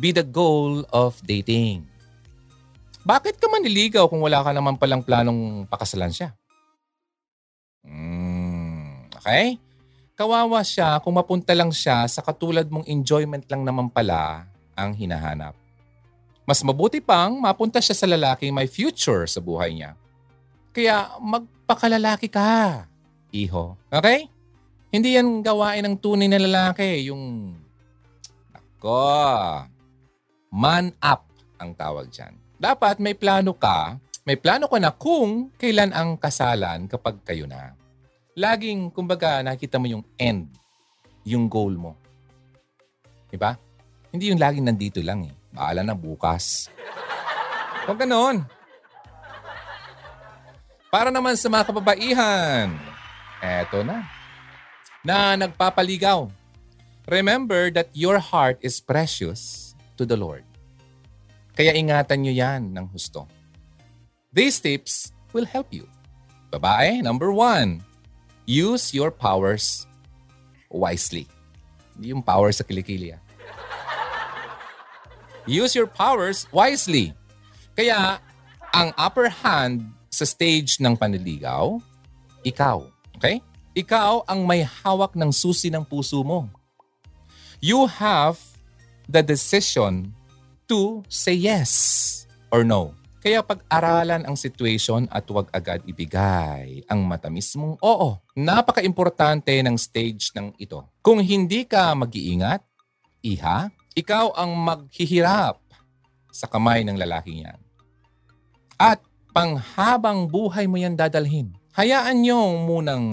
be the goal of dating. Bakit ka manliligaw kung wala ka naman palang planong pakasalan siya? Okay? Kawawa siya kung mapunta lang siya sa katulad mong enjoyment lang naman pala ang hinahanap. Mas mabuti pang mapunta siya sa lalaking may future sa buhay niya. Kaya magpakalalaki ka, iho. Okay? Hindi yan gawain ng tunay na lalaki. Yung, man up ang tawag dyan. Dapat may plano ka na kung kailan ang kasalan kapag kayo na. Laging, kumbaga, nakita mo yung end, yung goal mo. Diba? Hindi yung laging nandito lang eh. Baala na bukas. Huwag ganun. Para naman sa mga kababaihan, eto na nagpapaligaw. Remember that your heart is precious to the Lord. Kaya ingatan nyo yan ng husto. These tips will help you. Babae, number 1, use your powers wisely. Hindi yung power sa kilikili. Use your powers wisely. Kaya, ang upper hand sa stage ng panliligaw, ikaw. Okay? Ikaw ang may hawak ng susi ng puso mo. You have the decision to say yes or no. Kaya pag-aralan ang situation at huwag agad ibigay ang matamis mong oo. Napaka-importante ng stage ng ito. Kung hindi ka mag-iingat, iha, ikaw ang maghihirap sa kamay ng lalaking yan. At panghabang buhay mo yan dadalhin. Hayaan niyo munang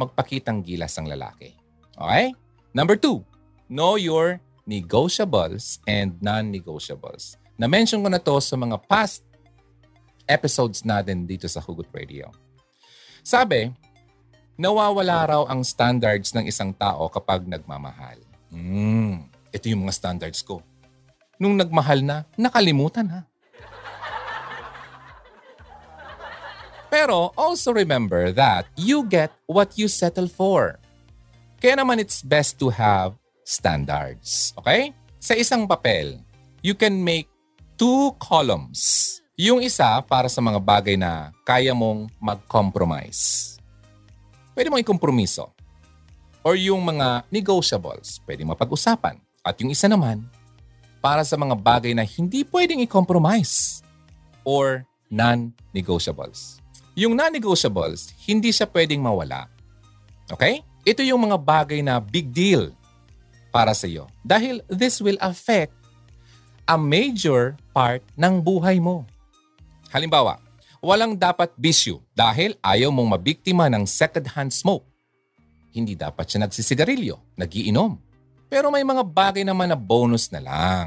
magpakitang gilas ang lalaki. Okay? Number 2, know your negotiables and non-negotiables. Na-mention ko na to sa mga past episodes natin dito sa Hugot Radio. Sabi, nawawala raw ang standards ng isang tao kapag nagmamahal. Ito yung mga standards ko. Nung nagmahal na, nakalimutan ha. Pero also remember that you get what you settle for. Kaya naman it's best to have standards. Okay? Sa isang papel, you can make 2 columns. Yung isa, para sa mga bagay na kaya mong mag-compromise. Pwede mong ikompromiso. Or yung mga negotiables, pwede mapag-usapan. At yung isa naman, para sa mga bagay na hindi pwedeng i-compromise or non-negotiables. Yung non-negotiables, hindi siya pwedeng mawala. Okay? Ito yung mga bagay na big deal para sa iyo. Dahil this will affect a major part ng buhay mo. Halimbawa, walang dapat bisyo dahil ayaw mong mabiktima ng second-hand smoke. Hindi dapat siya nagsisigarilyo, nagiinom. Pero may mga bagay naman na bonus na lang.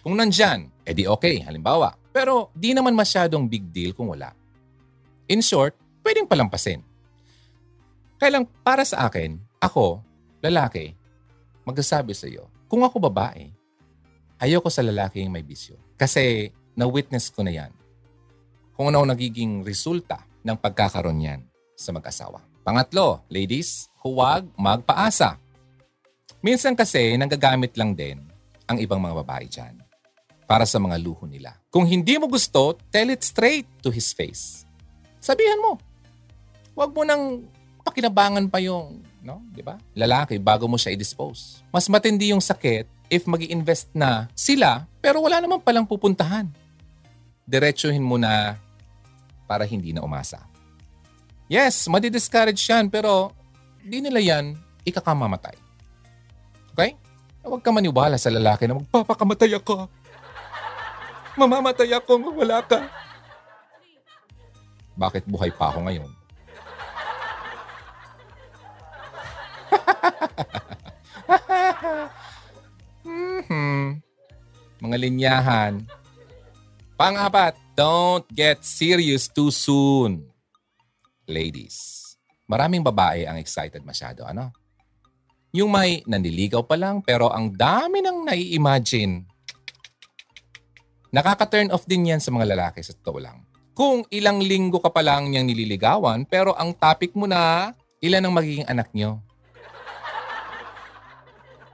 Kung nandyan, edi okay, halimbawa. Pero di naman masyadong big deal kung wala. In short, pwedeng palampasin. Kaya lang para sa akin, ako, lalaki, magsasabi sa iyo, kung ako babae, ayoko sa lalaki yung may bisyo. Kasi na-witness ko na yan. Kung ano nagiging resulta ng pagkakaroon yan sa mag-asawa. Pangatlo, ladies, huwag magpaasa. Minsan kasi nanggagamit lang din ang ibang mga babae dyan para sa mga luho nila. Kung hindi mo gusto, tell it straight to his face. Sabihan mo. Huwag mo nang pakinabangan pa yung, no, 'di ba? Lalaki bago mo siya i-dispose. Mas matindi yung sakit if magi-invest na sila pero wala naman palang pupuntahan. Diretsuhin mo na para hindi na umasa. Yes, madi-discourage yan pero di nila yan ikakamamatay. Okay? Huwag ka maniwala sa lalaki na magpapakamatay ako. Mamamatay ako kung wala ka. Bakit buhay pa ako ngayon? Mga linyahan. Pang-apat, don't get serious too soon. Ladies, maraming babae ang excited masyado, ano? Yung may naniligaw pa lang pero ang dami nang nai-imagine. Nakaka-turn off din yan sa mga lalaki sa totoo lang. Kung ilang linggo ka pa lang niyang nililigawan pero ang topic mo na ilan ang magiging anak niyo.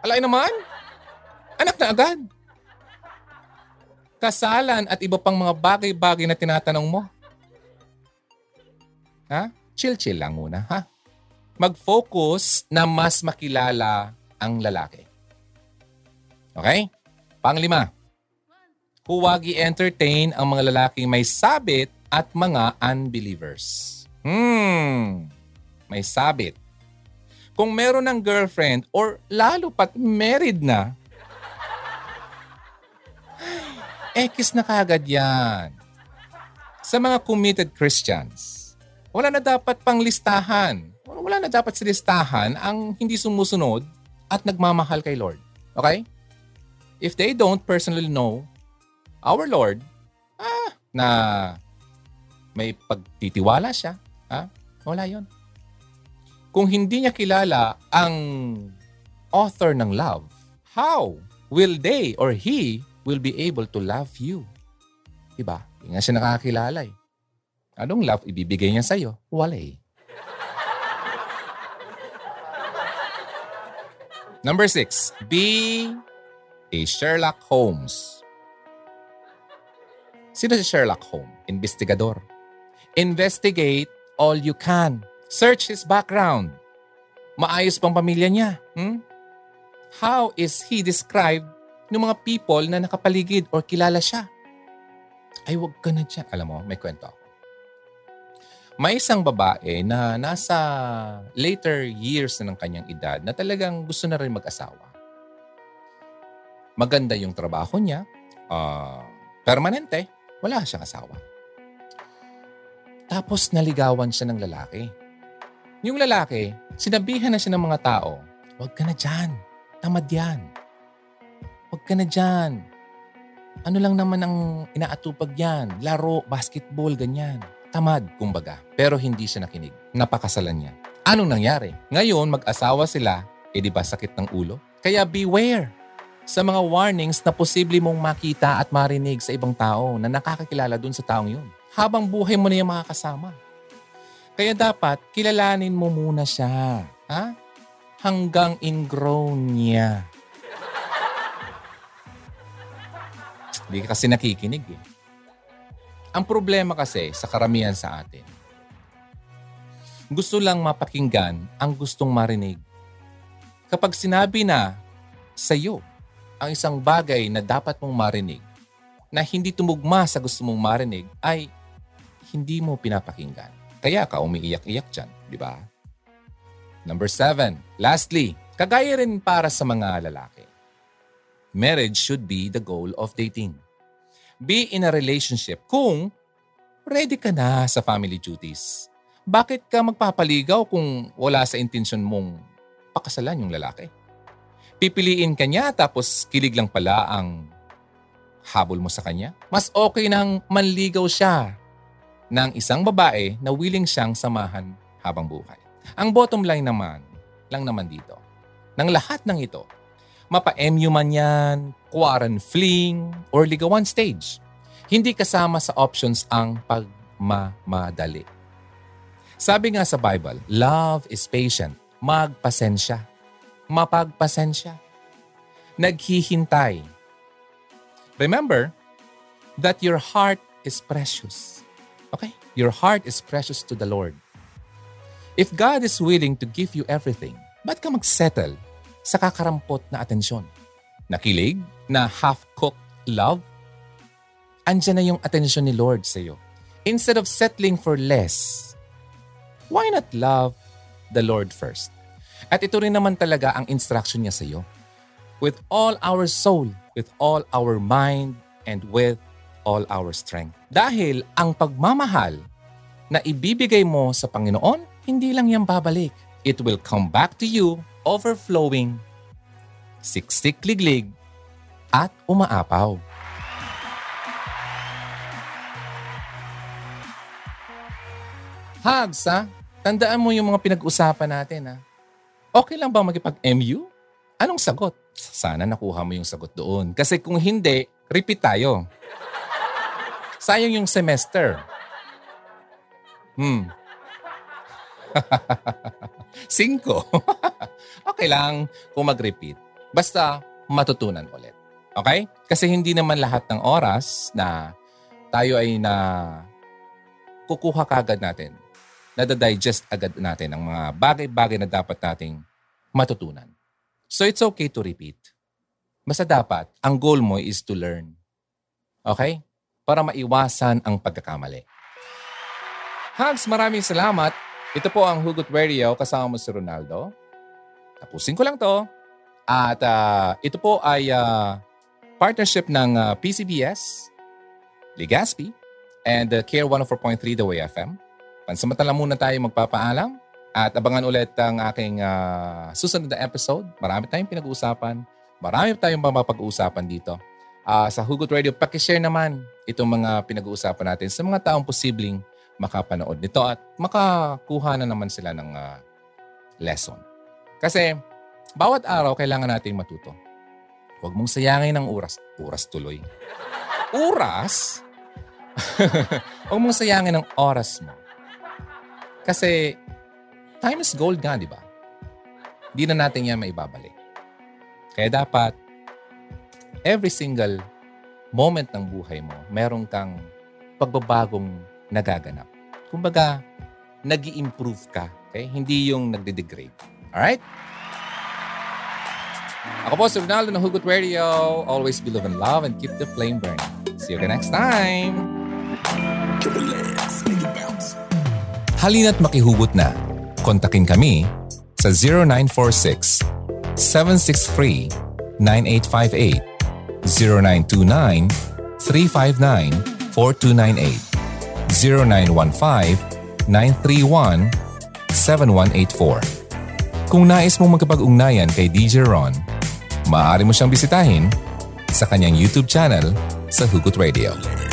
Alay naman, anak na agad. Kasalan at iba pang mga bagay-bagay na tinatanong mo. Ha? Chill-chill lang muna, ha? Mag-focus na mas makilala ang lalaki. Okay? Pang-lima. Huwag i-entertain ang mga lalaking may sabit at mga unbelievers. May sabit. Kung meron ng girlfriend or lalo pat married na, ekis na kagad yan. Sa mga committed Christians, wala na dapat pang listahan. Wala na dapat sa listahan ang hindi sumusunod at nagmamahal kay Lord. Okay? If they don't personally know our Lord, na may pagtitiwala siya, wala yon. Kung hindi niya kilala ang author ng love, how will they or he will be able to love you? Diba? Hindi nga siya nakakilala eh. Anong love ibibigay niya sa'yo? Wala eh. Number 6, be a Sherlock Holmes. Sino si Sherlock Holmes? Investigador. Investigate all you can. Search his background. Maayos pang pamilya niya. How is he described ng mga people na nakapaligid or kilala siya? Ay, wag ka na dyan. Alam mo, may kwento. May isang babae na nasa later years na ng kanyang edad na talagang gusto na rin mag-asawa. Maganda yung trabaho niya. Permanente. Wala siyang asawa. Tapos naligawan siya ng lalaki. Yung lalaki, sinabihan na siya ng mga tao, "Huwag ka na dyan. Tamad yan. Huwag ka na dyan. Ano lang naman ang inaatupag yan? Laro, basketball, ganyan." Tamad, kumbaga. Pero hindi siya nakinig. Napakasalan niya. Anong nangyari? Ngayon, mag-asawa sila, di ba sakit ng ulo? Kaya beware sa mga warnings na posible mong makita at marinig sa ibang tao na nakakakilala dun sa taong yun. Habang buhay mo na yung mga kasama. Kaya dapat, kilalanin mo muna siya. Ha? Hanggang ingrown niya. Hindi ka kasi nakikinig eh. Ang problema kasi sa karamihan sa atin, gusto lang mapakinggan ang gustong marinig. Kapag sinabi na sa iyo ang isang bagay na dapat mong marinig, na hindi tumugma sa gusto mong marinig, ay hindi mo pinapakinggan. Kaya ka umiiyak-iyak dyan, di ba? Number 7, lastly, kagaya rin para sa mga lalaki. Marriage should be the goal of dating. Be in a relationship kung ready ka na sa family duties. Bakit ka magpapaligaw kung wala sa intensyon mong pakasalan yung lalaki? Pipiliin ka niya tapos kilig lang pala ang habol mo sa kanya? Mas okay nang manligaw siya ng isang babae na willing siyang samahan habang buhay. Ang bottom line naman dito, ng lahat ng ito, mapa-MU man yan, quaran fling, or ligawan stage, hindi kasama sa options ang pagmamadali. Sabi nga sa Bible, love is patient, mapagpasensya, naghihintay. Remember that your heart is precious. Okay? Your heart is precious to the Lord. If God is willing to give you everything, ba't ka magsettle sa kakarampot na atensyon? Nakilig na half-cooked love? Andiyan na yung atensyon ni Lord sa iyo. Instead of settling for less, why not love the Lord first? At ito rin naman talaga ang instruction niya sa iyo. With all our soul, with all our mind, and with all our strength. Dahil ang pagmamahal na ibibigay mo sa Panginoon, hindi lang yan babalik. It will come back to you overflowing, siksik-liglig, at umaapaw. Hugs, ha? Tandaan mo yung mga pinag-usapan natin, ha? Okay lang ba magipag-MU? Anong sagot? Sana nakuha mo yung sagot doon. Kasi kung hindi, repeat tayo. Sayang yung semester. Cinco. Okay lang kung mag-repeat. Basta matutunan ulit. Okay? Kasi hindi naman lahat ng oras na tayo ay na kukuha kagad natin. Nadadigest agad natin ang mga bagay-bagay na dapat nating matutunan. So it's okay to repeat. Basta dapat, ang goal mo is to learn. Okay? Para maiwasan ang pagkakamali. Hugs, maraming salamat. Ito po ang Hugot Radio, kasama mo si Ronaldo. Tapusin ko lang to. At ito po ay partnership ng PCBS, Legazpi, and KR 104.3 The Way FM. Pansamantala muna tayo magpapaalam. At abangan ulit ang aking susunod na episode. Marami tayong pinag-uusapan. Marami tayong mapag-uusapan dito. Sa Hugot Radio, pakishare naman itong mga pinag-uusapan natin sa mga taong posibleng makapanood nito at makakuha na naman sila ng lesson. Kasi bawat araw kailangan natin matuto. Huwag mong sayangin ang oras. Oras? Huwag mong sayangin ang oras mo. Kasi time is gold nga, di ba? Hindi na natin yan maibabalik. Kaya dapat every single moment ng buhay mo, meron kang pagbabagong nagaganap. Kumbaga, nag-i-improve ka. Okay? Hindi yung nagde-degrade. Alright? Ako po si Ronaldo ng Hugot Radio. Always be love and love and keep the flame burning. See you again next time! Halina't makihugot na. Kontakin kami sa 0946-763-9858, 0929-359-4298, 0915-931-7184. Kung nais mong magkapag-ugnayan kay DJ Ron, maaari mo siyang bisitahin sa kanyang YouTube channel sa Hugot Radio.